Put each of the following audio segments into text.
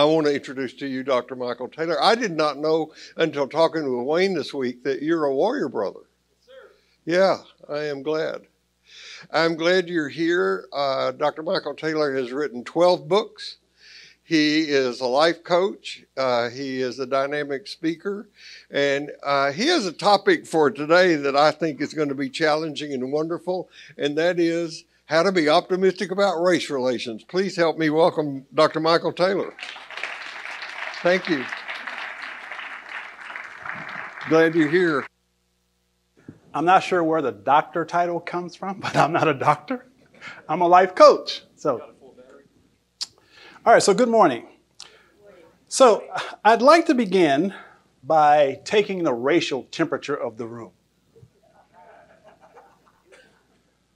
I want to introduce to you Dr. Michael Taylor. I did not know until talking with Wayne this week that you're a warrior brother. Yes, sir. Yeah, I am glad. I'm glad you're here. Dr. Michael Taylor has written 12 books. He is a life coach. He is a dynamic speaker. And he has a topic for today that I think is going to be challenging and wonderful, and that is how to be optimistic about race relations. Please help me welcome Dr. Michael Taylor. Thank you. Glad you're here. I'm not sure where the doctor title comes from, but I'm not a doctor. I'm a life coach. So. All right, so good morning. So I'd like to begin by taking the racial temperature of the room.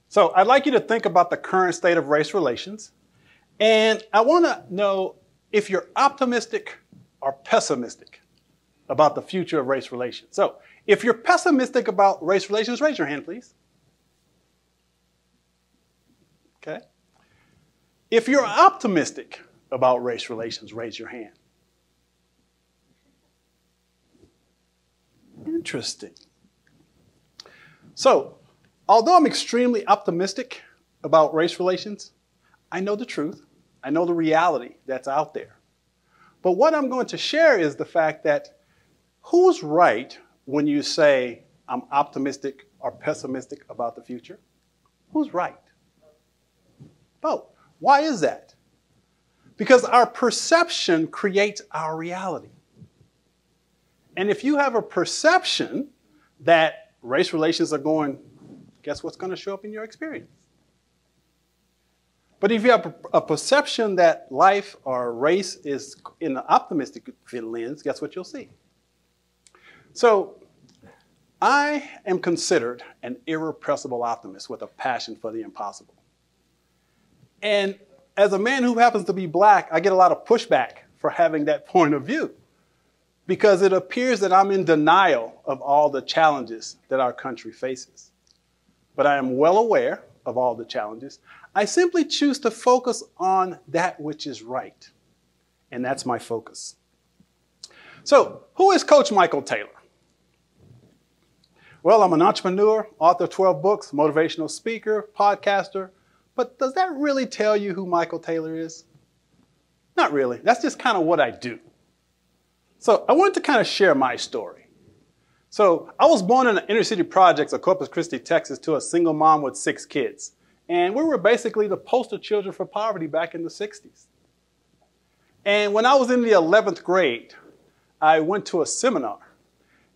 So I'd like you to think about the current state of race relations, and I want to know if you're optimistic or pessimistic about the future of race relations. So if you're pessimistic about race relations, raise your hand, please. Okay. If you're optimistic about race relations, raise your hand. Interesting. So, although I'm extremely optimistic about race relations, I know the truth. I know the reality that's out there. But what I'm going to share is the fact that who's right when you say I'm optimistic or pessimistic about the future? Who's right? Both. Why is that? Because our perception creates our reality. And if you have a perception that race relations are going, guess what's going to show up in your experience? But if you have a perception that life or race is in an optimistic lens, guess what you'll see? So I am considered an irrepressible optimist with a passion for the impossible. And as a man who happens to be black, I get a lot of pushback for having that point of view, because it appears that I'm in denial of all the challenges that our country faces. But I am well aware of all the challenges. I simply choose to focus on that which is right. And that's my focus. So who is Coach Michael Taylor? Well, I'm an entrepreneur, author of 12 books, motivational speaker, podcaster. But does that really tell you who Michael Taylor is? Not really. That's just kind of what I do. So I wanted to kind of share my story. So I was born in the inner city projects of Corpus Christi, Texas, to a single mom with 6 kids. And we were basically the poster children for poverty back in the 60s. And when I was in the 11th grade, I went to a seminar.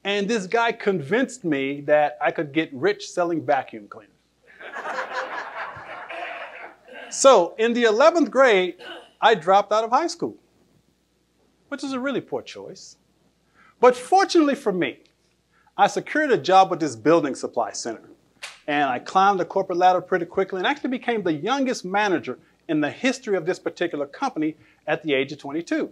And this guy convinced me that I could get rich selling vacuum cleaners. So in the 11th grade, I dropped out of high school, which is a really poor choice. But fortunately for me, I secured a job with this building supply center. And I climbed the corporate ladder pretty quickly and actually became the youngest manager in the history of this particular company at the age of 22.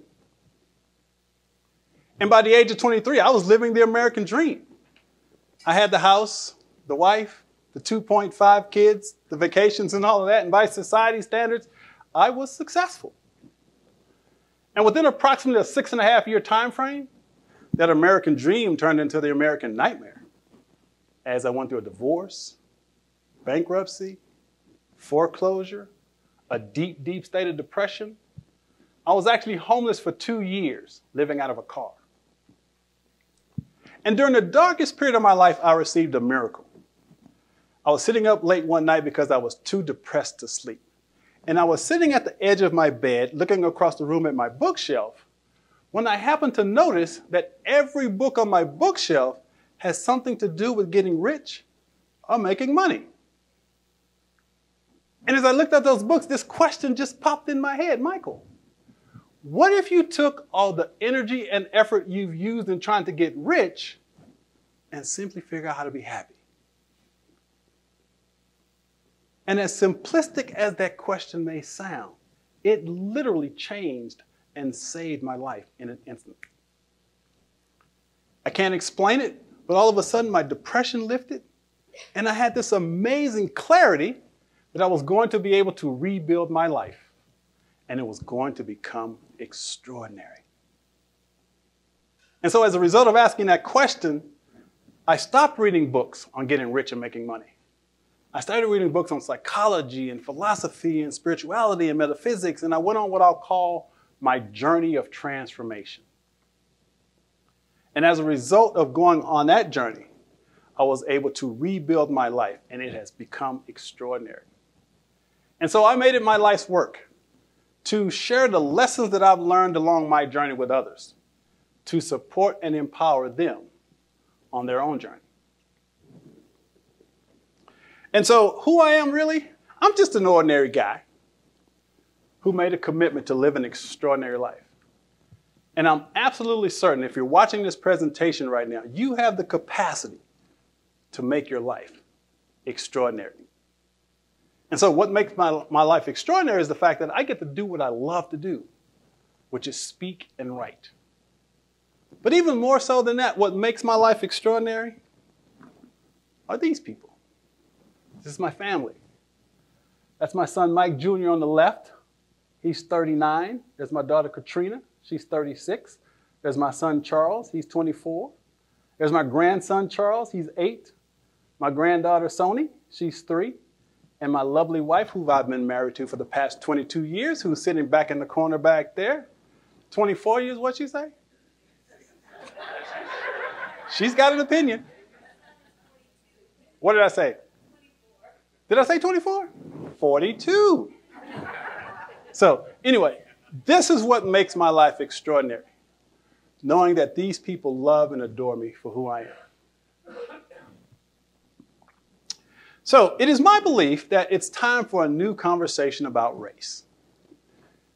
And by the age of 23, I was living the American dream. I had the house, the wife, the 2.5 kids, the vacations and all of that, and by society standards, I was successful. And within approximately a 6.5-year time frame, that American dream turned into the American nightmare as I went through a divorce, bankruptcy, foreclosure, a deep, deep state of depression. I was actually homeless for 2 years, living out of a car. And during the darkest period of my life, I received a miracle. I was sitting up late one night because I was too depressed to sleep. And I was sitting at the edge of my bed, looking across the room at my bookshelf, when I happened to notice that every book on my bookshelf has something to do with getting rich or making money. And as I looked at those books, this question just popped in my head, Michael, what if you took all the energy and effort you've used in trying to get rich and simply figure out how to be happy? And as simplistic as that question may sound, it literally changed and saved my life in an instant. I can't explain it, but all of a sudden my depression lifted, and I had this amazing clarity that I was going to be able to rebuild my life and it was going to become extraordinary. And so as a result of asking that question, I stopped reading books on getting rich and making money. I started reading books on psychology and philosophy and spirituality and metaphysics, and I went on what I'll call my journey of transformation. And as a result of going on that journey, I was able to rebuild my life, and it has become extraordinary. And so I made it my life's work to share the lessons that I've learned along my journey with others, to support and empower them on their own journey. And so who I am really, I'm just an ordinary guy who made a commitment to live an extraordinary life. And I'm absolutely certain if you're watching this presentation right now, you have the capacity to make your life extraordinary. And so what makes my life extraordinary is the fact that I get to do what I love to do, which is speak and write. But even more so than that, what makes my life extraordinary are these people. This is my family. That's my son Mike Jr. on the left. He's 39. There's my daughter Katrina. She's 36. There's my son Charles. He's 24. There's my grandson Charles. He's 8. My granddaughter Sony. She's 3. And my lovely wife, who I've been married to for the past 22 years, who's sitting back in the corner back there. 24 years, what'd you say? She's got an opinion. What did I say? 24. Did I say 24? 42. So anyway, this is what makes my life extraordinary, knowing that these people love and adore me for who I am. So it is my belief that it's time for a new conversation about race.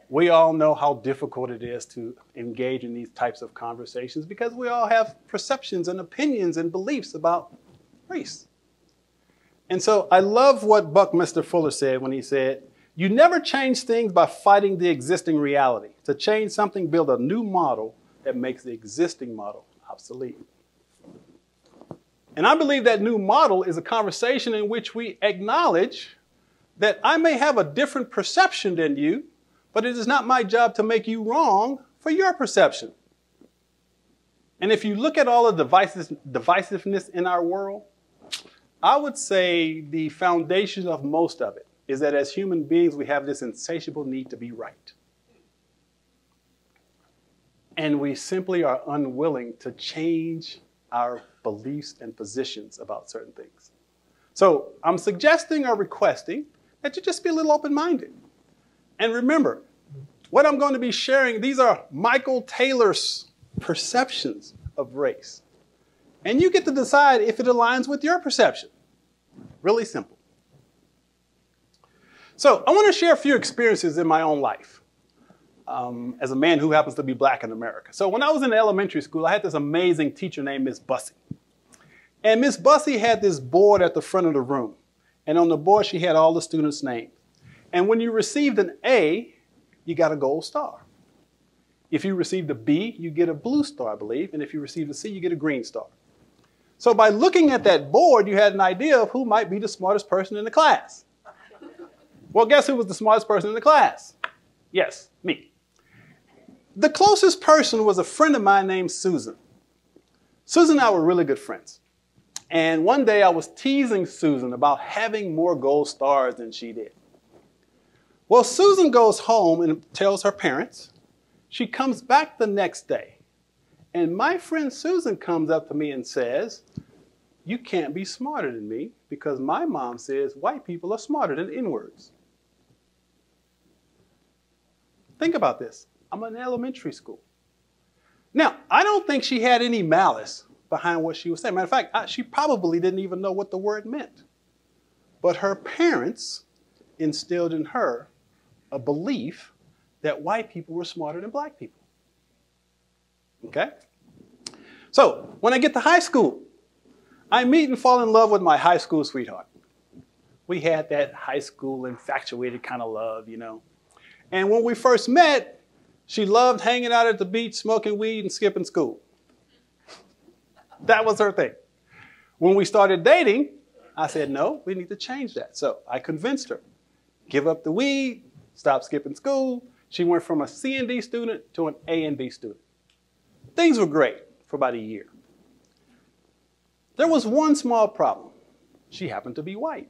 We all know how difficult it is to engage in these types of conversations because we all have perceptions and opinions and beliefs about race. And so I love what Buckminster Fuller said when he said, "You never change things by fighting the existing reality. To change something, build a new model that makes the existing model obsolete." And I believe that new model is a conversation in which we acknowledge that I may have a different perception than you, but it is not my job to make you wrong for your perception. And if you look at all the divisiveness in our world, I would say the foundation of most of it is that as human beings, we have this insatiable need to be right. And we simply are unwilling to change our beliefs and positions about certain things. So I'm suggesting or requesting that you just be a little open-minded. And remember, what I'm going to be sharing, these are Michael Taylor's perceptions of race. And you get to decide if it aligns with your perception. Really simple. So I want to share a few experiences in my own life as a man who happens to be black in America. So when I was in elementary school, I had this amazing teacher named Miss Bussey. And Miss Bussey had this board at the front of the room. And on the board, she had all the students' names. And when you received an A, you got a gold star. If you received a B, you get a blue star, I believe. And if you received a C, you get a green star. So by looking at that board, you had an idea of who might be the smartest person in the class. Well, guess who was the smartest person in the class? Yes, me. The closest person was a friend of mine named Susan. Susan and I were really good friends. And one day I was teasing Susan about having more gold stars than she did. Well, Susan goes home and tells her parents. She comes back the next day. And my friend Susan comes up to me and says, "You can't be smarter than me because my mom says white people are smarter than N-words." Think about this. I'm in elementary school. Now, I don't think she had any malice behind what she was saying. Matter of fact, she probably didn't even know what the word meant. But her parents instilled in her a belief that white people were smarter than black people. Okay? So, when I get to high school, I meet and fall in love with my high school sweetheart. We had that high school infatuated kind of love, you know. And when we first met, she loved hanging out at the beach, smoking weed, and skipping school. That was her thing. When we started dating, I said, no, we need to change that. So I convinced her, give up the weed, stop skipping school, She went from a C and D student to an A and B student. Things were great for about a year. There was one small problem. She happened to be white.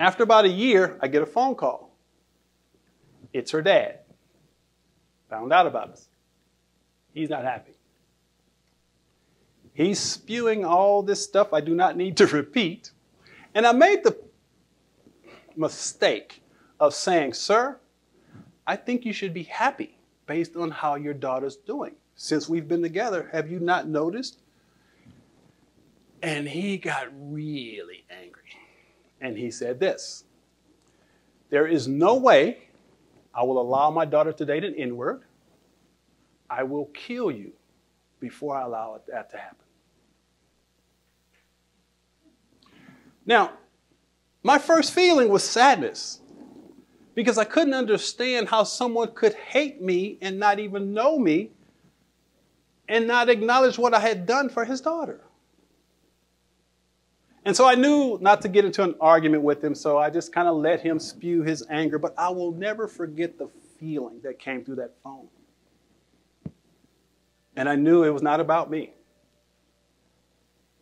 After about a year, I get a phone call. It's her dad. Found out about us. He's not happy. He's spewing all this stuff I do not need to repeat. And I made the mistake of saying, sir, I think you should be happy based on how your daughter's doing. Since we've been together, have you not noticed? And he got really angry. And he said this, there is no way I will allow my daughter to date an N-word. I will kill you before I allow that to happen. Now, my first feeling was sadness because I couldn't understand how someone could hate me and not even know me and not acknowledge what I had done for his daughter. And so I knew not to get into an argument with him, so I just kind of let him spew his anger, but I will never forget the feeling that came through that phone. And I knew it was not about me.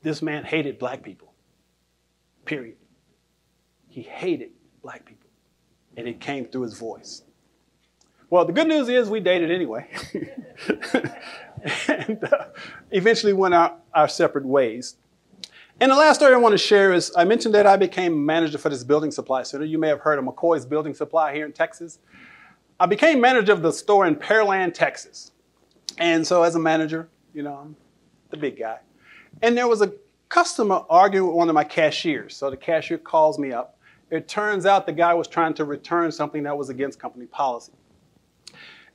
This man hated black people, period. He hated black people, and it came through his voice. Well, the good news is we dated anyway. And eventually went our separate ways. And the last story I want to share is, I mentioned that I became manager for this building supply center. You may have heard of McCoy's Building Supply here in Texas. I became manager of the store in Pearland, Texas. And so as a manager, you know, I'm the big guy. And there was a customer arguing with one of my cashiers. So the cashier calls me up. It turns out the guy was trying to return something that was against company policy.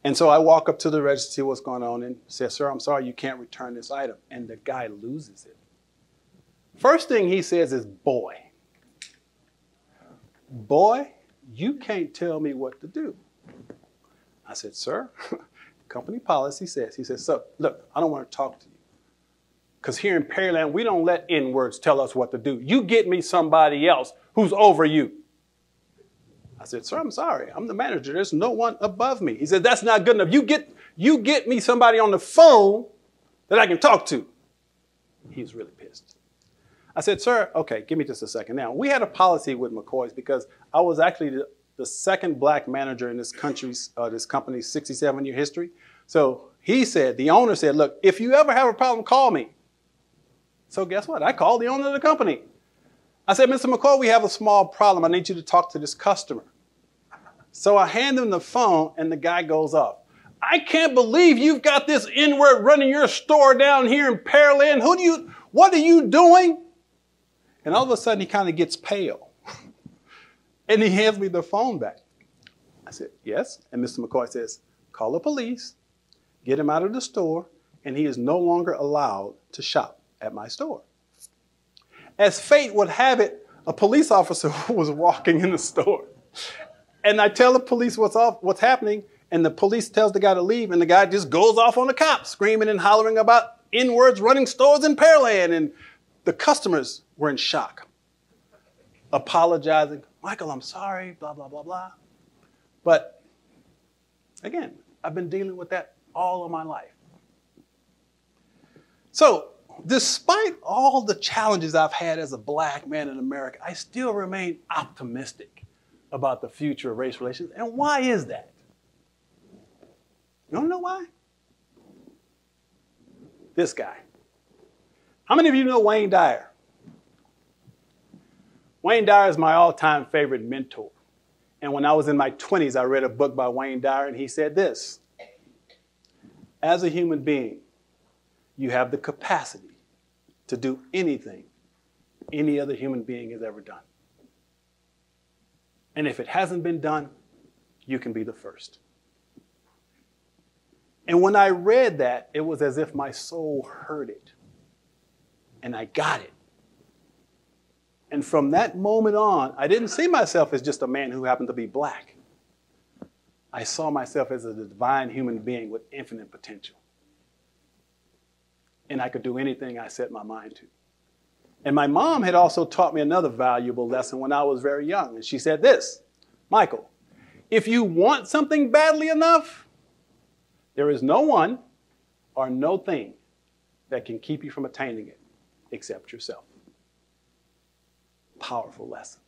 And so I walk up to the register to see what's going on and say, sir, I'm sorry, you can't return this item. And the guy loses it. First thing he says is, boy, you can't tell me what to do. I said, sir, company policy says. He says, so, look, I don't want to talk to you. Because here in Pearland, we don't let N-words tell us what to do. You get me somebody else who's over you. I said, sir, I'm sorry. I'm the manager. There's no one above me. He said, that's not good enough. You get me somebody on the phone that I can talk to. He was really pissed. I said, sir, okay, give me just a second. Now, we had a policy with McCoy's because I was actually the second black manager in this company's 67-year history. So he said, the owner said, look, if you ever have a problem, call me. So guess what? I called the owner of the company. I said, Mr. McCoy, we have a small problem. I need you to talk to this customer. So I hand him the phone, and the guy goes off. I can't believe you've got this N-word running your store down here in Pearland. What are you doing? And all of a sudden, he kind of gets pale. And he hands me the phone back. I said, yes. And Mr. McCoy says, call the police, get him out of the store, and he is no longer allowed to shop at my store. As fate would have it, a police officer was walking in the store. And I tell the police what's happening, and the police tells the guy to leave, and the guy just goes off on the cops, screaming and hollering about N-words running stores in Pearland. And the customers were in shock, apologizing. Michael, I'm sorry, blah, blah, blah, blah. But again, I've been dealing with that all of my life. So despite all the challenges I've had as a black man in America, I still remain optimistic about the future of race relations. And why is that? You want to know why? This guy. How many of you know Wayne Dyer? Wayne Dyer is my all-time favorite mentor. And when I was in my 20s, I read a book by Wayne Dyer, and he said this. As a human being, you have the capacity to do anything any other human being has ever done. And if it hasn't been done, you can be the first. And when I read that, it was as if my soul heard it. And I got it. And from that moment on, I didn't see myself as just a man who happened to be black. I saw myself as a divine human being with infinite potential. And I could do anything I set my mind to. And my mom had also taught me another valuable lesson when I was very young. And she said this, Michael, If you want something badly enough, there is no one or no thing that can keep you from attaining it except yourself. Powerful lesson.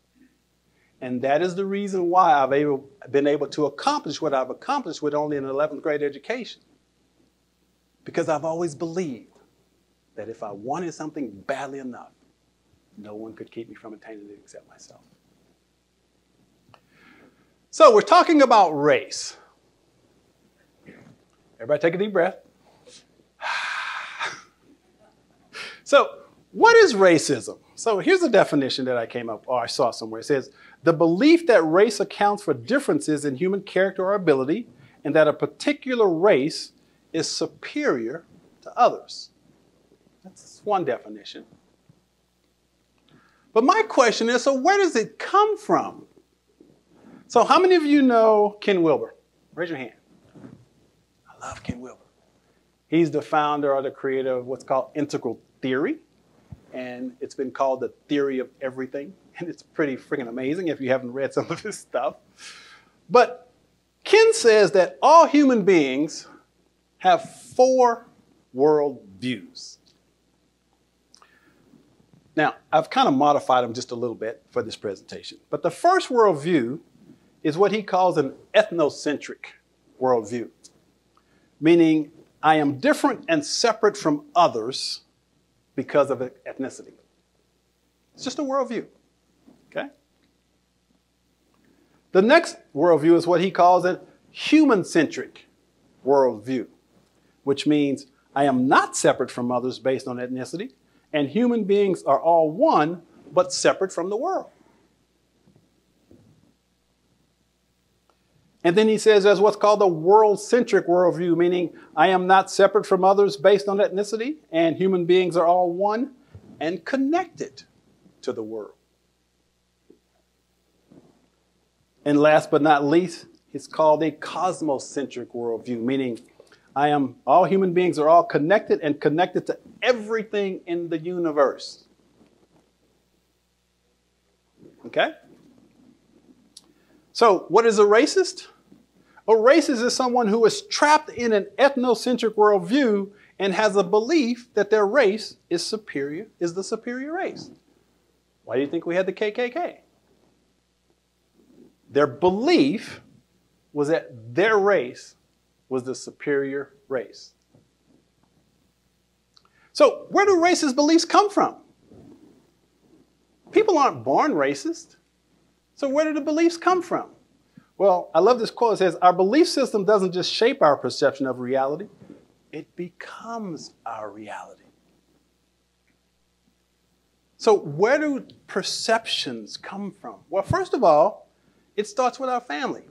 And that is the reason why I've been able to accomplish what I've accomplished with only an 11th grade education. Because I've always believed that if I wanted something badly enough, no one could keep me from attaining it except myself. So we're talking about race. Everybody take a deep breath. So what is racism? So here's a definition that I came up, or I saw somewhere. It says, the belief that race accounts for differences in human character or ability, and that a particular race is superior to others. That's one definition. But my question is, so where does it come from? So how many of you know Ken Wilber? Raise your hand. I love Ken Wilber. He's the founder or the creator of what's called integral theory. And it's been called the theory of everything. And it's pretty freaking amazing if you haven't read some of his stuff. But Ken says that all human beings have four world views. Now, I've kind of modified them just a little bit for this presentation. But the first world view is what he calls an ethnocentric worldview, meaning I am different and separate from others because of ethnicity. It's just a worldview, okay? The next worldview is what he calls a human-centric worldview, which means I am not separate from others based on ethnicity, and human beings are all one, but separate from the world. And then he says there's what's called the world-centric worldview, meaning I am not separate from others based on ethnicity, and human beings are all one and connected to the world. And last but not least, it's called a cosmocentric worldview, meaning all human beings are all connected and connected to everything in the universe. Okay? So what is a racist? A racist is someone who is trapped in an ethnocentric worldview and has a belief that their race is superior, is the superior race. Why do you think we had the KKK? Their belief was that their race was the superior race. So where do racist beliefs come from? People aren't born racist. So where do the beliefs come from? Well, I love this quote. It says, our belief system doesn't just shape our perception of reality. It becomes our reality. So where do perceptions come from? Well, first of all, it starts with our family.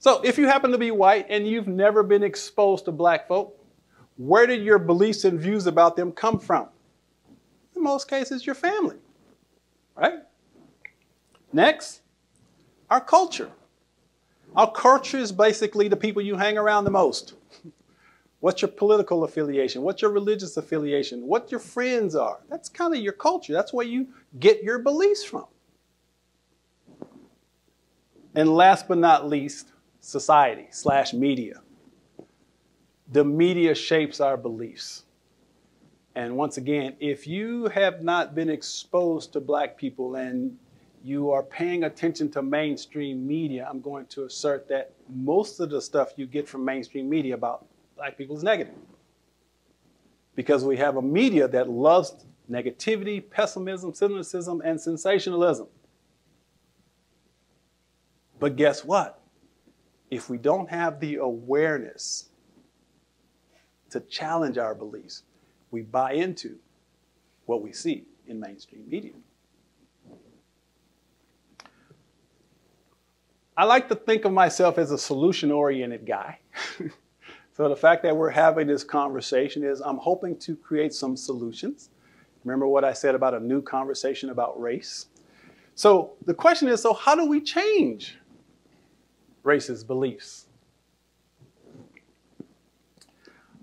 So if you happen to be white and you've never been exposed to black folk, where did your beliefs and views about them come from? In most cases, your family. Right? Next, our culture. Our culture is basically the people you hang around the most. What's your political affiliation? What's your religious affiliation? What your friends are? That's kind of your culture. That's where you get your beliefs from. And last but not least, society / media. The media shapes our beliefs. And once again, if you have not been exposed to black people and you are paying attention to mainstream media, I'm going to assert that most of the stuff you get from mainstream media about black people is negative. Because we have a media that loves negativity, pessimism, cynicism, and sensationalism. But guess what? If we don't have the awareness to challenge our beliefs, we buy into what we see in mainstream media. I like to think of myself as a solution-oriented guy. So the fact that we're having this conversation is I'm hoping to create some solutions. Remember what I said about a new conversation about race? So the question is, so how do we change racist beliefs?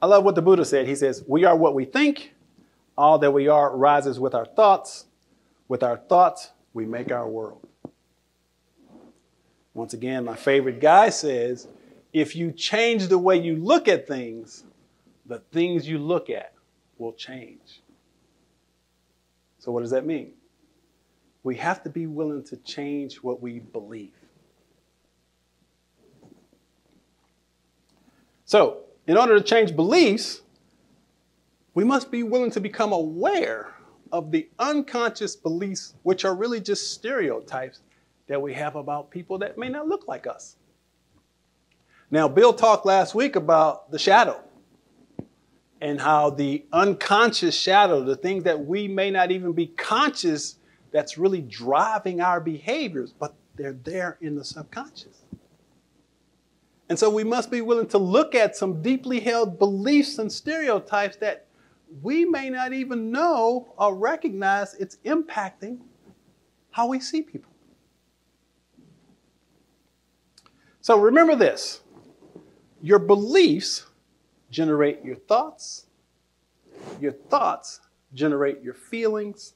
I love what the Buddha said. He says, we are what we think. All that we are rises with our thoughts. With our thoughts, we make our world. Once again, my favorite guy says, if you change the way you look at things, the things you look at will change. So what does that mean? We have to be willing to change what we believe. So, in order to change beliefs, we must be willing to become aware of the unconscious beliefs, which are really just stereotypes that we have about people that may not look like us. Now, Bill talked last week about the shadow and how the unconscious shadow, the things that we may not even be conscious that's really driving our behaviors, but they're there in the subconscious. And so we must be willing to look at some deeply held beliefs and stereotypes that we may not even know or recognize it's impacting how we see people. So remember this, your beliefs generate your thoughts generate your feelings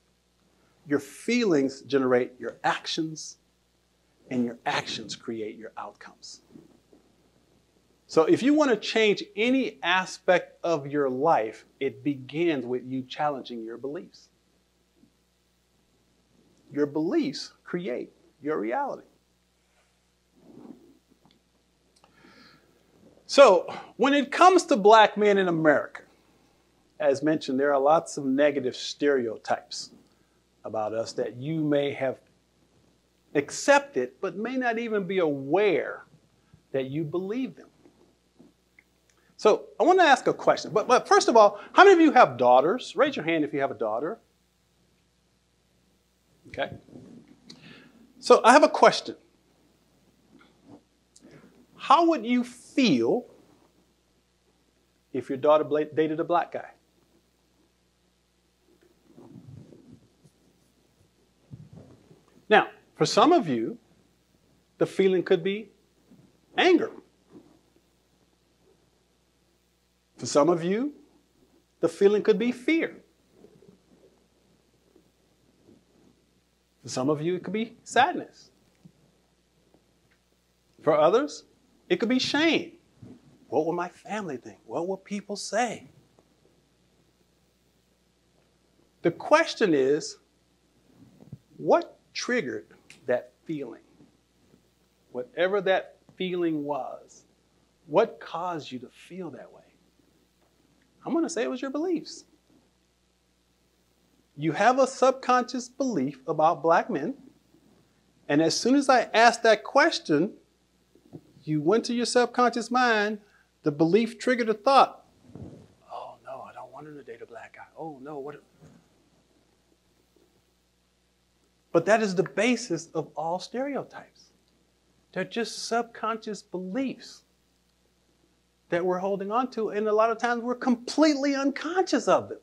generate your actions, and your actions create your outcomes. So if you want to change any aspect of your life, it begins with you challenging your beliefs. Your beliefs create your reality. So when it comes to black men in America, as mentioned, there are lots of negative stereotypes about us that you may have accepted, but may not even be aware that you believe them. So I want to ask a question, but first of all, how many of you have daughters? Raise your hand if you have a daughter. Okay. So I have a question. How would you feel if your daughter dated a black guy? Now, for some of you, the feeling could be anger. For some of you, the feeling could be fear. For some of you, it could be sadness. For others, it could be shame. What will my family think? What will people say? The question is, what triggered that feeling? Whatever that feeling was, what caused you to feel that way? I'm going to say it was your beliefs. You have a subconscious belief about black men. And as soon as I asked that question, you went to your subconscious mind, the belief triggered a thought. Oh, no, I don't want her to date a black guy. Oh, no. What? But that is the basis of all stereotypes. They're just subconscious beliefs that we're holding on to, and a lot of times we're completely unconscious of them.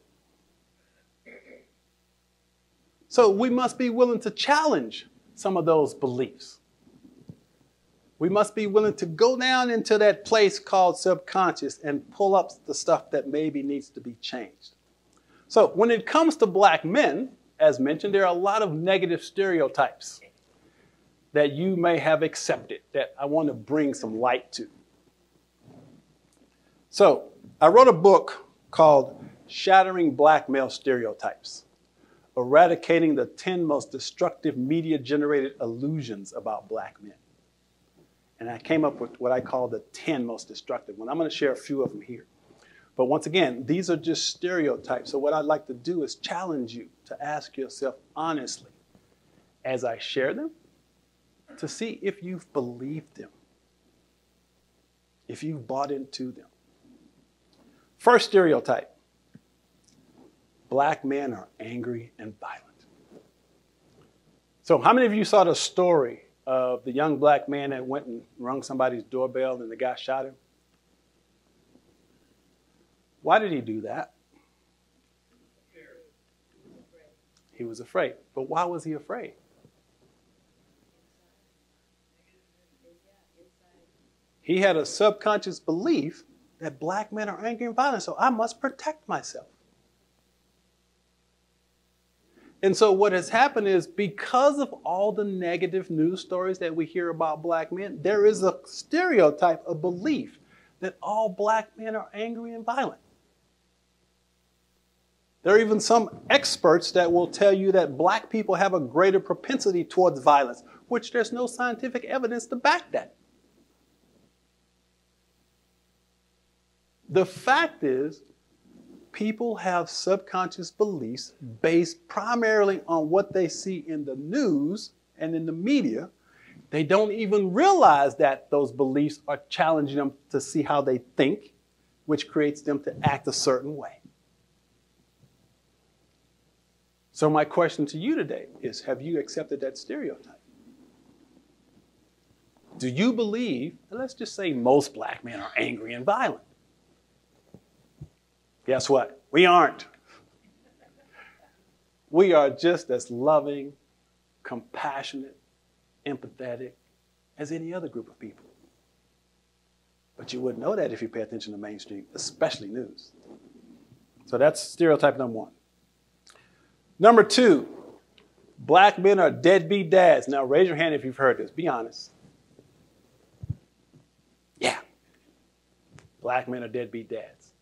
So we must be willing to challenge some of those beliefs. We must be willing to go down into that place called subconscious and pull up the stuff that maybe needs to be changed. So when it comes to black men, as mentioned, there are a lot of negative stereotypes that you may have accepted that I want to bring some light to. So, I wrote a book called Shattering Black Male Stereotypes, Eradicating the 10 Most Destructive Media-Generated Illusions About Black Men. And I came up with what I call the 10 most destructive ones. I'm going to share a few of them here. But once again, these are just stereotypes. So what I'd like to do is challenge you to ask yourself honestly, as I share them, to see if you've believed them, if you've bought into them. First stereotype, black men are angry and violent. So how many of you saw the story of the young black man that went and rung somebody's doorbell and the guy shot him? Why did he do that? He was afraid. But why was he afraid? He had a subconscious belief that black men are angry and violent, so I must protect myself. And so what has happened is, because of all the negative news stories that we hear about black men, there is a stereotype, a belief that all black men are angry and violent. There are even some experts that will tell you that black people have a greater propensity towards violence, which there's no scientific evidence to back that. The fact is, people have subconscious beliefs based primarily on what they see in the news and in the media. They don't even realize that those beliefs are challenging them to see how they think, which creates them to act a certain way. So my question to you today is, have you accepted that stereotype? Do you believe, and let's just say most black men are angry and violent? Guess what? We aren't. We are just as loving, compassionate, empathetic as any other group of people. But you wouldn't know that if you pay attention to mainstream, especially news. So that's stereotype number one. Number two, black men are deadbeat dads. Now raise your hand if you've heard this. Be honest. Yeah. Black men are deadbeat dads.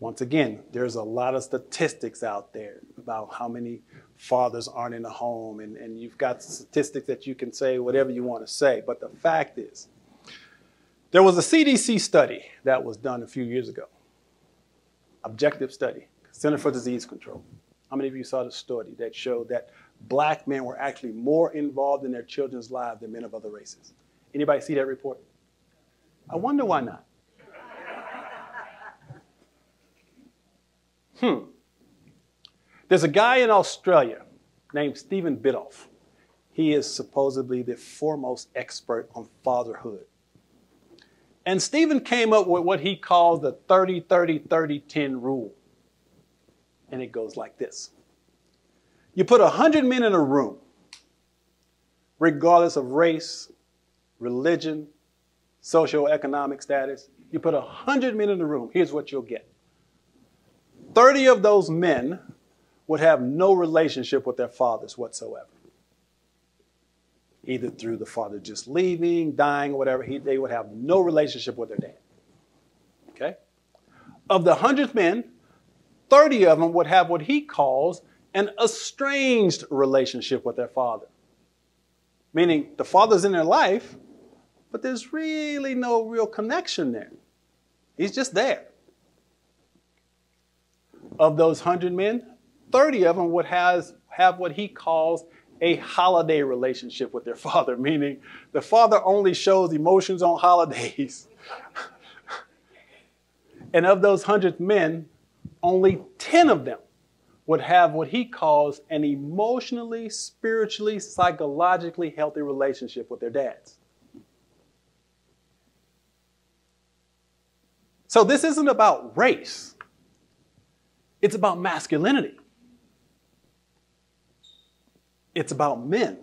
Once again, there's a lot of statistics out there about how many fathers aren't in the home, and you've got statistics that you can say whatever you want to say. But the fact is, there was a CDC study that was done a few years ago. Objective study, Center for Disease Control. How many of you saw the study that showed that black men were actually more involved in their children's lives than men of other races? Anybody see that report? I wonder why not. There's a guy in Australia named Stephen Biddulph. He is supposedly the foremost expert on fatherhood. And Stephen came up with what he calls the 30-30-30-10 rule. And it goes like this. You put 100 men in a room, regardless of race, religion, socioeconomic status. You put 100 men in a room, here's what you'll get. 30 of those men would have no relationship with their fathers whatsoever. Either through the father just leaving, dying, or whatever, they would have no relationship with their dad. Okay? Of the 100 men, 30 of them would have what he calls an estranged relationship with their father. Meaning the father's in their life, but there's really no real connection there. He's just there. Of those 100 men, 30 of them would have what he calls a holiday relationship with their father, meaning the father only shows emotions on holidays. And of those 100 men, only 10 of them would have what he calls an emotionally, spiritually, psychologically healthy relationship with their dads. So this isn't about race. It's about masculinity. It's about men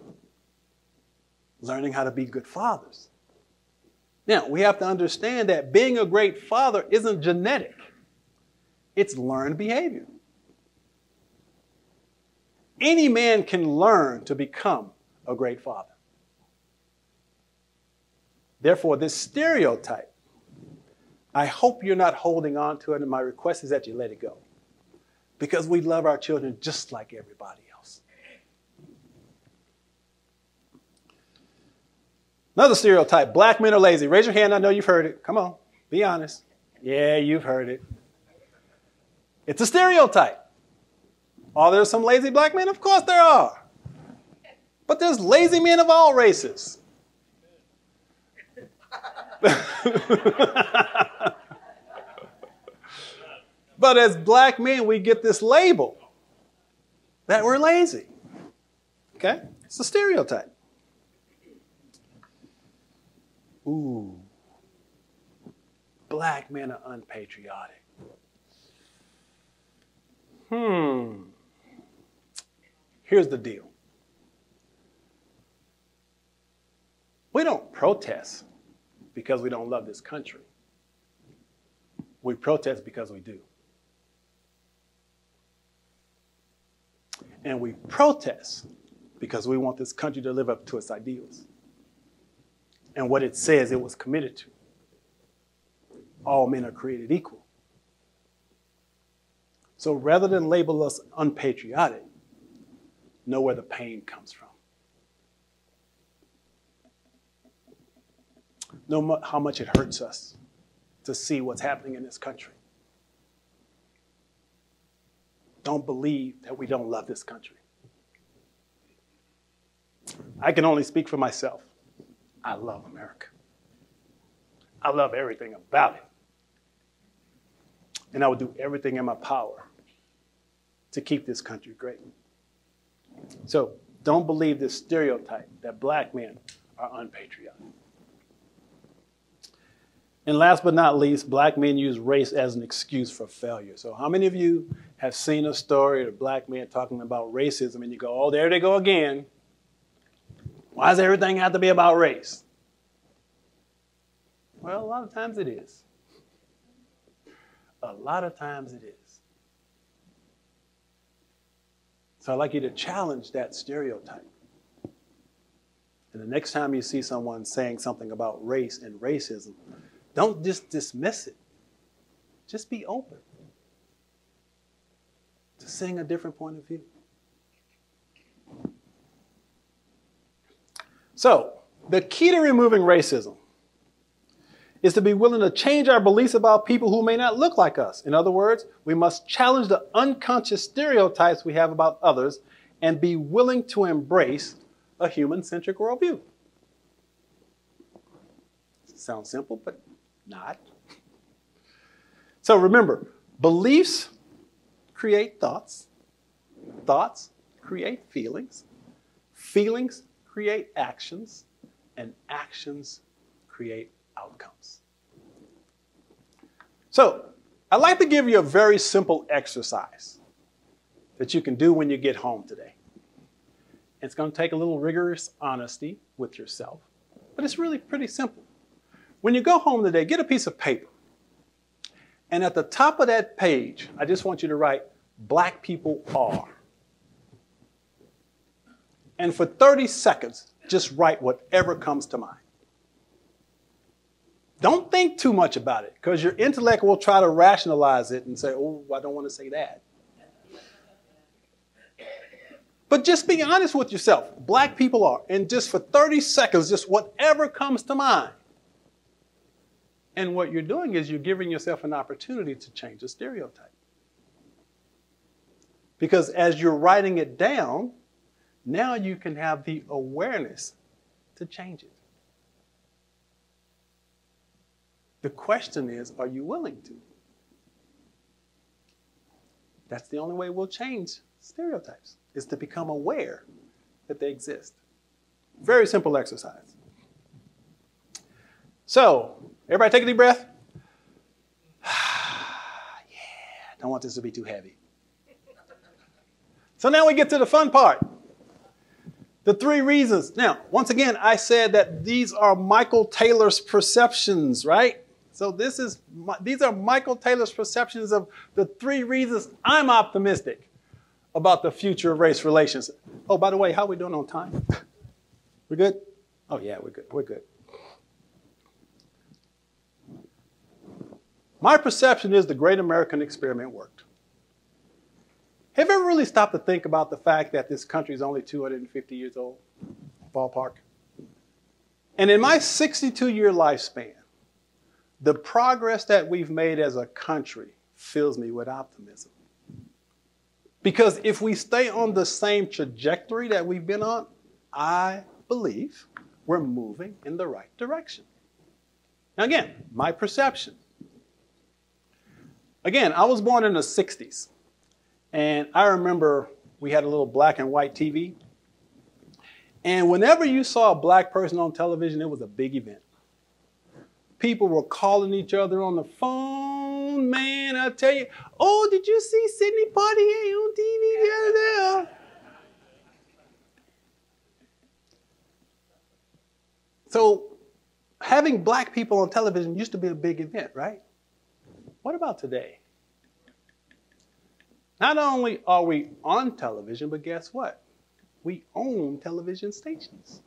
learning how to be good fathers. Now, we have to understand that being a great father isn't genetic. It's learned behavior. Any man can learn to become a great father. Therefore, this stereotype, I hope you're not holding on to it, and my request is that you let it go. Because we love our children just like everybody else. Another stereotype, black men are lazy. Raise your hand, I know you've heard it. Come on, be honest. Yeah, you've heard it. It's a stereotype. Are there some lazy black men? Of course there are. But there's lazy men of all races. But as black men, we get this label that we're lazy, okay? It's a stereotype. Ooh, black men are unpatriotic. Here's the deal. We don't protest because we don't love this country. We protest because we do. and we protest because we want this country to live up to its ideals and what it says it was committed to. All men are created equal. So rather than label us unpatriotic, know where the pain comes from. Know how much it hurts us to see what's happening in this country. Don't believe that we don't love this country. I can only speak for myself. I love America. I love everything about it. And I would do everything in my power to keep this country great. So don't believe this stereotype that black men are unpatriotic. And last but not least, black men use race as an excuse for failure. So how many of you have seen a story of a black man talking about racism and you go, oh, there they go again. Why does everything have to be about race? Well, a lot of times it is. A lot of times it is. So I'd like you to challenge that stereotype. And the next time you see someone saying something about race and racism, don't just dismiss it. Just be open to seeing a different point of view. So the key to removing racism is to be willing to change our beliefs about people who may not look like us. In other words, we must challenge the unconscious stereotypes we have about others and be willing to embrace a human-centric worldview. Sounds simple, but not. So remember, beliefs create thoughts. Thoughts create feelings. Feelings create actions. And actions create outcomes. So I'd like to give you a very simple exercise that you can do when you get home today. It's going to take a little rigorous honesty with yourself, but it's really pretty simple. When you go home today, get a piece of paper. And at the top of that page, I just want you to write, black people are. And for 30 seconds, just write whatever comes to mind. Don't think too much about it, because your intellect will try to rationalize it and say, oh, I don't want to say that. But just be honest with yourself. Black people are. And just for 30 seconds, just whatever comes to mind. And what you're doing is you're giving yourself an opportunity to change a stereotype. Because as you're writing it down, now you can have the awareness to change it. The question is, are you willing to? That's the only way we'll change stereotypes, is to become aware that they exist. Very simple exercise. So, everybody take a deep breath. Yeah, don't want this to be too heavy. So now we get to the fun part. The three reasons. Now, once again, I said that these are Michael Taylor's perceptions, right? So these are Michael Taylor's perceptions of the three reasons I'm optimistic about the future of race relations. Oh, by the way, how are we doing on time? We good? Oh, yeah, we're good. We're good. My perception is the great American experiment worked. Have you ever really stopped to think about the fact that this country is only 250 years old, ballpark? And in my 62-year lifespan, the progress that we've made as a country fills me with optimism. Because if we stay on the same trajectory that we've been on, I believe we're moving in the right direction. Now again, my perception. Again, I was born in the 60s, and I remember we had a little black and white TV. And whenever you saw a black person on television, it was a big event. People were calling each other on the phone. Man, I tell you, oh, did you see Sidney Poitier on TV the other day? So having black people on television used to be a big event, right? What about today? Not only are we on television, but guess what? We own television stations.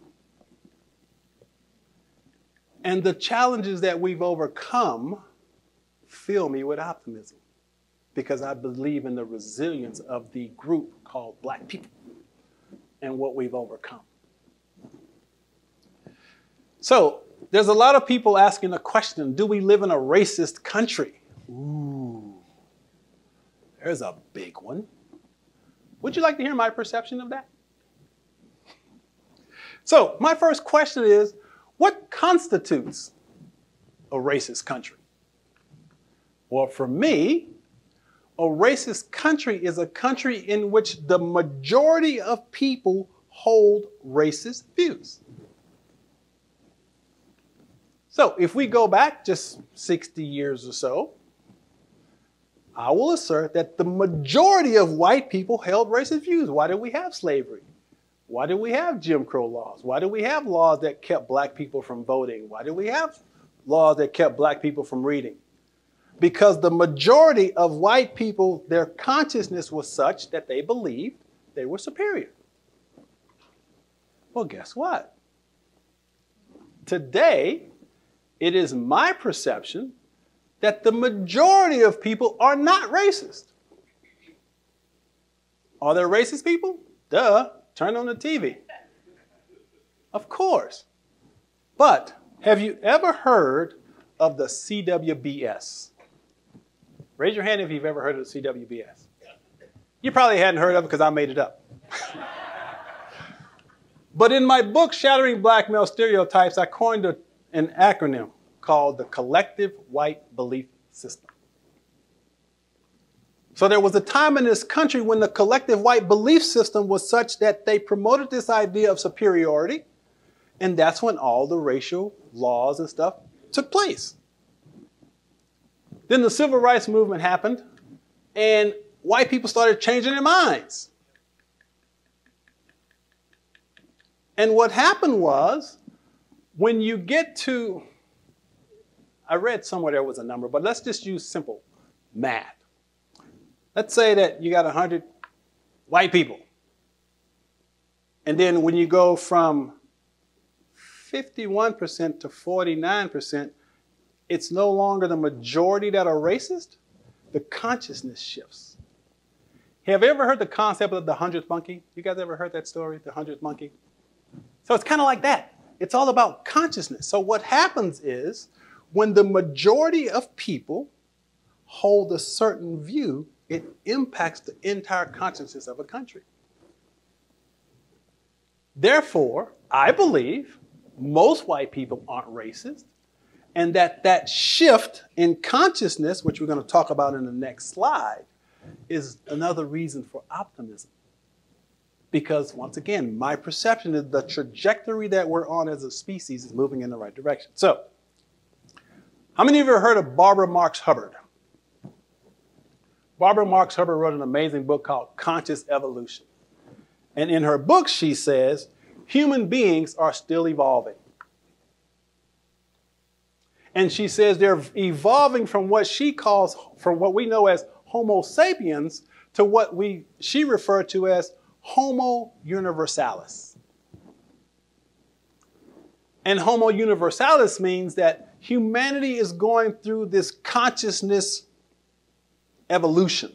And the challenges that we've overcome fill me with optimism because I believe in the resilience of the group called Black people and what we've overcome. So there's a lot of people asking the question, do we live in a racist country? Ooh, there's a big one. Would you like to hear my perception of that? So my first question is, what constitutes a racist country? Well, for me, a racist country is a country in which the majority of people hold racist views. So if we go back just 60 years or so, I will assert that the majority of white people held racist views. Why did we have slavery? Why do we have Jim Crow laws? Why do we have laws that kept Black people from voting? Why do we have laws that kept Black people from reading? Because the majority of white people, their consciousness was such that they believed they were superior. Well, guess what? Today, it is my perception that the majority of people are not racist. Are there racist people? Duh. Turn on the TV. Of course. But have you ever heard of the CWBS? Raise your hand if you've ever heard of the CWBS. You probably hadn't heard of it because I made it up. But in my book, Shattering Black Male Stereotypes, I coined an acronym called the Collective White Belief System. So there was a time in this country when the collective white belief system was such that they promoted this idea of superiority, and that's when all the racial laws and stuff took place. Then the civil rights movement happened, and white people started changing their minds. And what happened was, when you get to, I read somewhere there was a number, but let's just use simple math. Let's say that you got 100 white people. And then when you go from 51% to 49%, it's no longer the majority that are racist. The consciousness shifts. Have you ever heard the concept of the 100th monkey? You guys ever heard that story, the 100th monkey? So it's kind of like that. It's all about consciousness. So what happens is when the majority of people hold a certain view, it impacts the entire consciousness of a country. Therefore, I believe most white people aren't racist, and that shift in consciousness, which we're going to talk about in the next slide, is another reason for optimism. Because once again, my perception is the trajectory that we're on as a species is moving in the right direction. So, how many of you have heard of Barbara Marx Hubbard? Barbara Marx Hubbard wrote an amazing book called Conscious Evolution. And in her book, she says, human beings are still evolving. And she says they're evolving from what she calls, from what we know as Homo sapiens to what she referred to as Homo universalis. And Homo universalis means that humanity is going through this consciousness evolution.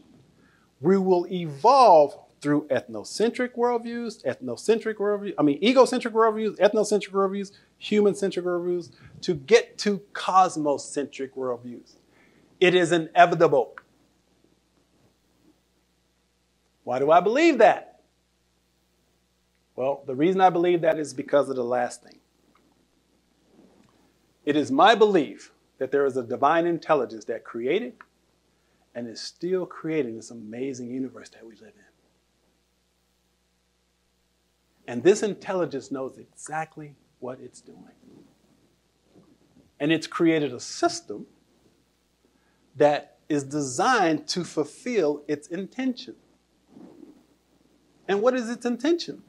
We will evolve through egocentric worldviews, ethnocentric worldviews, human-centric worldviews, to get to cosmocentric worldviews. It is inevitable. Why do I believe that? Well, the reason I believe that is because of the last thing. It is my belief that there is a divine intelligence that created and is still creating this amazing universe that we live in. And this intelligence knows exactly what it's doing. And it's created a system that is designed to fulfill its intention. And what is its intention?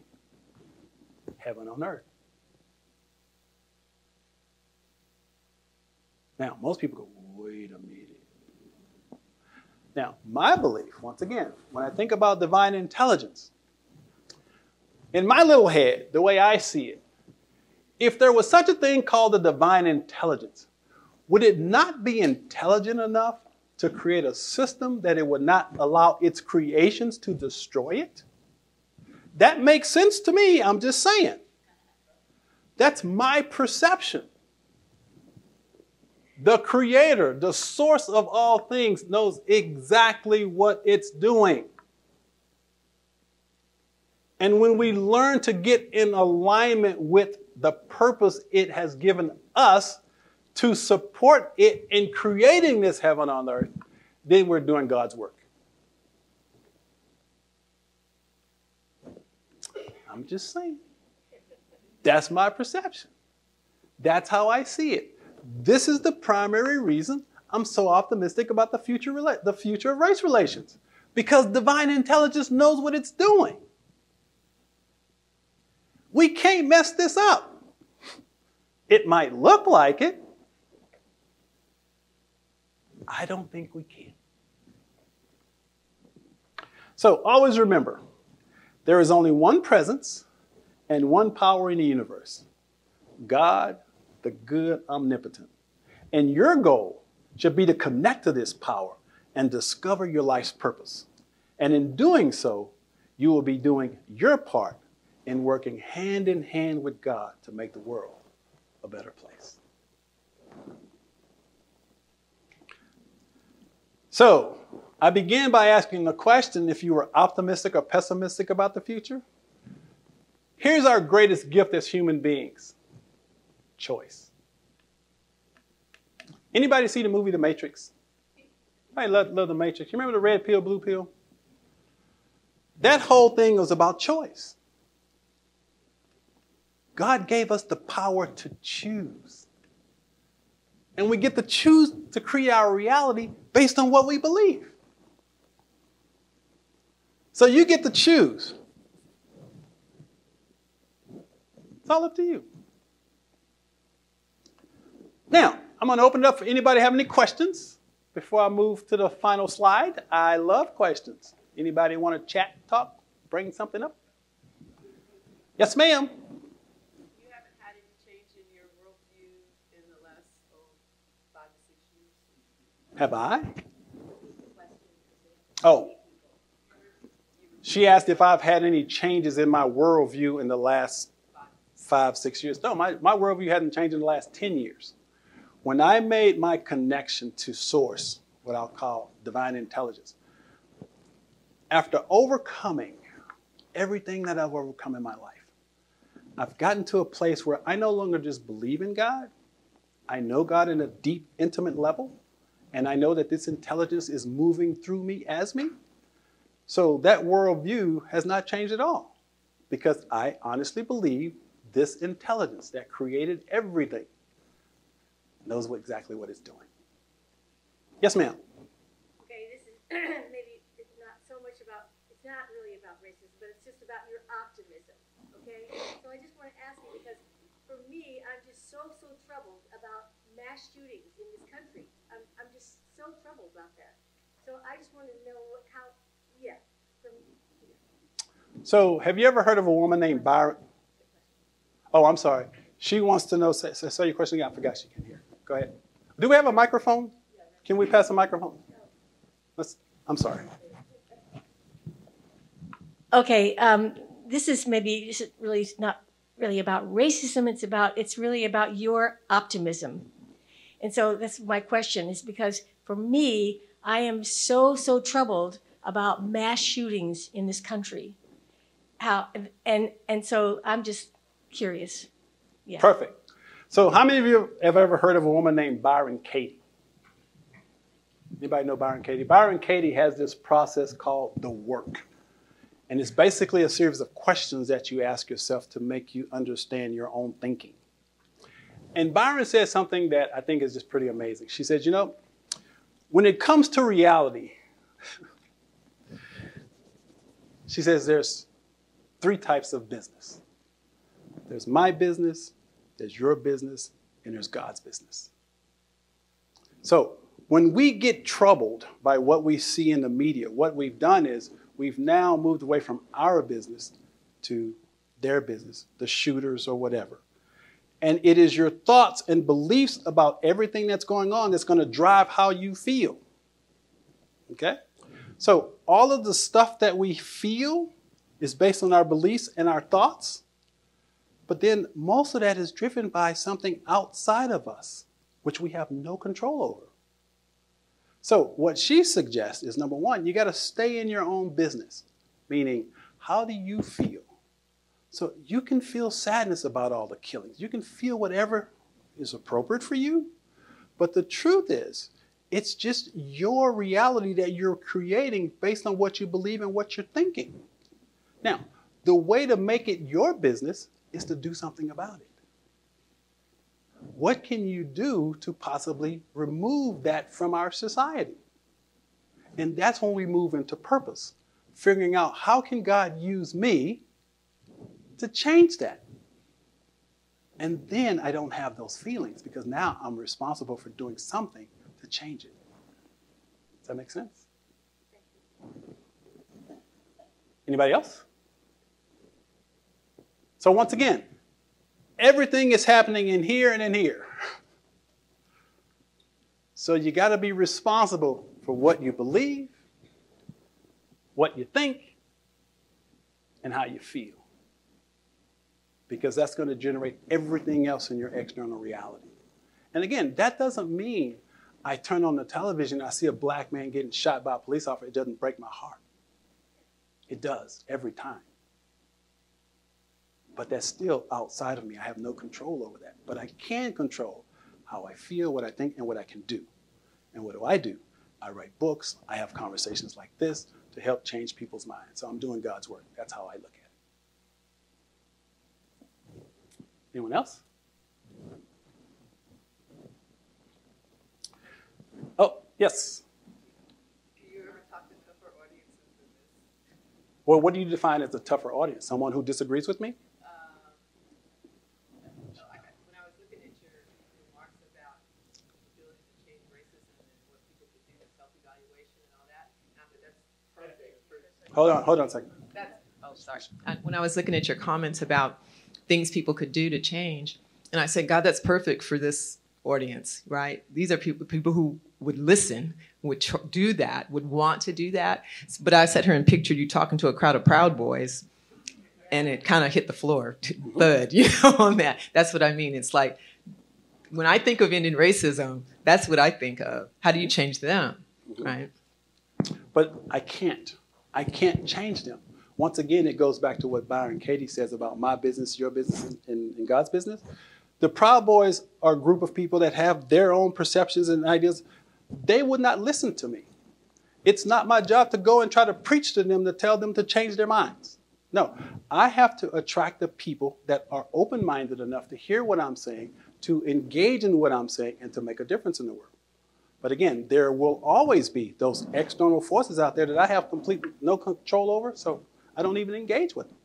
Heaven on earth. Now, most people go, wait a minute. Now, my belief, once again, when I think about divine intelligence, in my little head, the way I see it, if there was such a thing called the divine intelligence, would it not be intelligent enough to create a system that it would not allow its creations to destroy it? That makes sense to me, I'm just saying. That's my perception. The creator, the source of all things, knows exactly what it's doing. And when we learn to get in alignment with the purpose it has given us to support it in creating this heaven on earth, then we're doing God's work. I'm just saying. That's my perception. That's how I see it. This is the primary reason I'm so optimistic about the future of race relations, because divine intelligence knows what it's doing. We can't mess this up. It might look like it. I don't think we can. So always remember, there is only one presence and one power in the universe, God, the good omnipotent. And your goal should be to connect to this power and discover your life's purpose. And in doing so, you will be doing your part in working hand in hand with God to make the world a better place. So, I began by asking the question if you were optimistic or pessimistic about the future. Here's our greatest gift as human beings. Choice. Anybody see the movie The Matrix? I love The Matrix. You remember the red pill, blue pill? That whole thing was about choice. God gave us the power to choose. And we get to choose to create our reality based on what we believe. So you get to choose. It's all up to you. Now, I'm going to open it up for anybody have any questions before I move to the final slide. I love questions. Anybody want to chat, talk, bring something up? Yes, ma'am. You haven't had any change in your worldview in the last 5 to 6 years? Have I? Oh. She asked if I've had any changes in my worldview in the last 5, 6 years. No, my worldview hasn't changed in the last 10 years. When I made my connection to source, what I'll call divine intelligence, after overcoming everything that I've overcome in my life, I've gotten to a place where I no longer just believe in God. I know God in a deep, intimate level, and I know that this intelligence is moving through me as me. So that worldview has not changed at all, because I honestly believe this intelligence that created everything knows exactly what it's doing. Yes, ma'am. Okay, this is maybe it's not so much about, it's not really about racism, but it's just about your optimism, okay? So I just want to ask you, because for me, I'm just so troubled about mass shootings in this country. I'm just so troubled about that. So I just want to know how, yeah. So have you ever heard of a woman named Byron? Oh, I'm sorry. She wants to know, say your question again. I forgot she can hear. Go ahead. Do we have a microphone? Can we pass a microphone? I'm sorry. Okay, this is maybe really not really about racism. It's really about your optimism. And so that's my question, is because for me, I am so troubled about mass shootings in this country. And so I'm just curious. Yeah. Perfect. So how many of you have ever heard of a woman named Byron Katie? Anybody know Byron Katie? Byron Katie has this process called The Work. And it's basically a series of questions that you ask yourself to make you understand your own thinking. And Byron says something that I think is just pretty amazing. She says, you know, when it comes to reality, she says there's 3 types of business. There's my business, there's your business, and there's God's business. So When we get troubled by what we see in the media, what we've done is we've now moved away from our business to their business, the shooters or whatever. And it is your thoughts and beliefs about everything that's going on that's going to drive how you feel. Okay? So all of the stuff that we feel is based on our beliefs and our thoughts. But then most of that is driven by something outside of us, which we have no control over. So what she suggests is, number one, you got to stay in your own business, meaning how do you feel? So you can feel sadness about all the killings. You can feel whatever is appropriate for you. But the truth is, it's just your reality that you're creating based on what you believe and what you're thinking. Now, the way to make it your business is to do something about it. What can you do to possibly remove that from our society? And that's when we move into purpose, figuring out how can God use me to change that? And then I don't have those feelings because now I'm responsible for doing something to change it. Does that make sense? Anybody else? So once again, everything is happening in here and in here. So you got to be responsible for what you believe, what you think, and how you feel. Because that's going to generate everything else in your external reality. And again, that doesn't mean I turn on the television and I see a black man getting shot by a police officer. It doesn't break my heart. It does every time. But that's still outside of me. I have no control over that. But I can control how I feel, what I think, and what I can do. And what do? I write books. I have conversations like this to help change people's minds. So I'm doing God's work. That's how I look at it. Anyone else? Oh, yes. Well, what do you define as a tougher audience? Someone who disagrees with me? When I was looking at your remarks about the ability to change racism and what people could do with self-evaluation and all that, that's perfect. Hold on a second. When I was looking at your comments about things people could do to change, and I said, God, that's perfect for this audience, right? These are people who would listen, would do that, would want to do that. But I sat here and pictured you talking to a crowd of Proud Boys, and it kind of hit the floor, thud, you know, on that. That's what I mean. It's like, when I think of ending racism, that's what I think of. How do you change them, right? But I can't. I can't change them. Once again, it goes back to what Byron Katie says about my business, your business, and God's business. The Proud Boys are a group of people that have their own perceptions and ideas. They would not listen to me. It's not my job to go and try to preach to them to tell them to change their minds. No, I have to attract the people that are open-minded enough to hear what I'm saying, to engage in what I'm saying, and to make a difference in the world. But again, there will always be those external forces out there that I have completely no control over, so I don't even engage with them.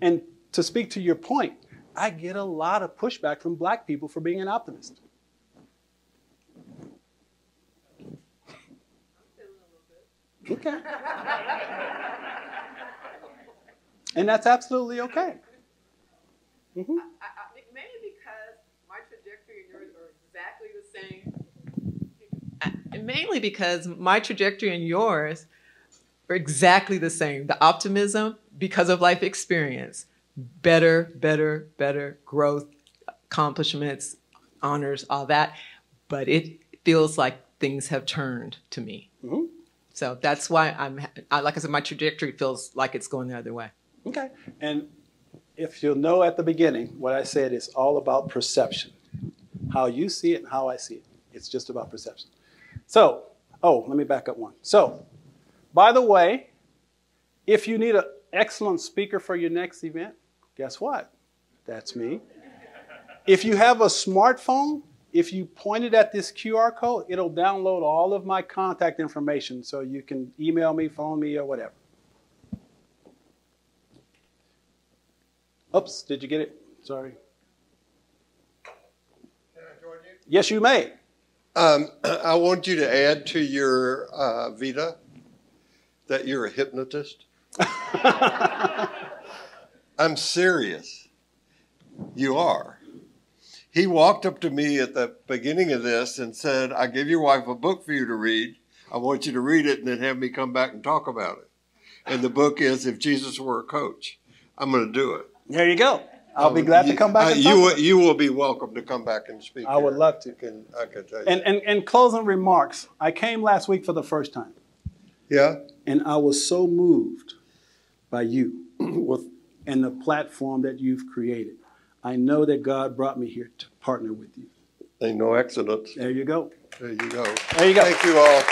And to speak to your point, I get a lot of pushback from black people for being an optimist. Okay. And that's absolutely okay. Mm-hmm. Maybe because my trajectory and yours are exactly the same. Mainly because my trajectory and yours are exactly the same. The optimism, because of life experience, better growth, accomplishments, honors, all that. But it feels like things have turned to me. Mm-hmm. So that's why like I said, my trajectory feels like it's going the other way. Okay. And if you'll know at the beginning, what I said is all about perception. How you see it and how I see it. It's just about perception. So, let me back up one. So, by the way, if you need an excellent speaker for your next event, guess what? That's me. If you have a smartphone, if you point it at this QR code, it'll download all of my contact information so you can email me, phone me, or whatever. Oops, did you get it? Sorry. Can I join you? Yes, you may. I want you to add to your vita that you're a hypnotist. I'm serious. You are. He walked up to me at the beginning of this and said, I gave your wife a book for you to read. I want you to read it and then have me come back and talk about it. And the book is If Jesus Were a Coach. I'm going to do it. There you go. I'll be glad to come back and talk. You will be welcome to come back and speak. I would love to. I can tell you. And closing remarks. I came last week for the first time. Yeah. And I was so moved by you and the platform that you've created. I know that God brought me here to partner with you. Ain't no accidents. There you go. There you go. There you go. Thank you all.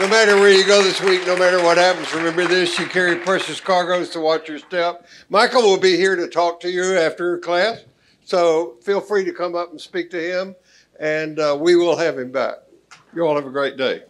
No matter where you go this week, no matter what happens, remember this, you carry precious cargoes, to watch your step. Michael will be here to talk to you after class, so feel free to come up and speak to him, and we will have him back. You all have a great day.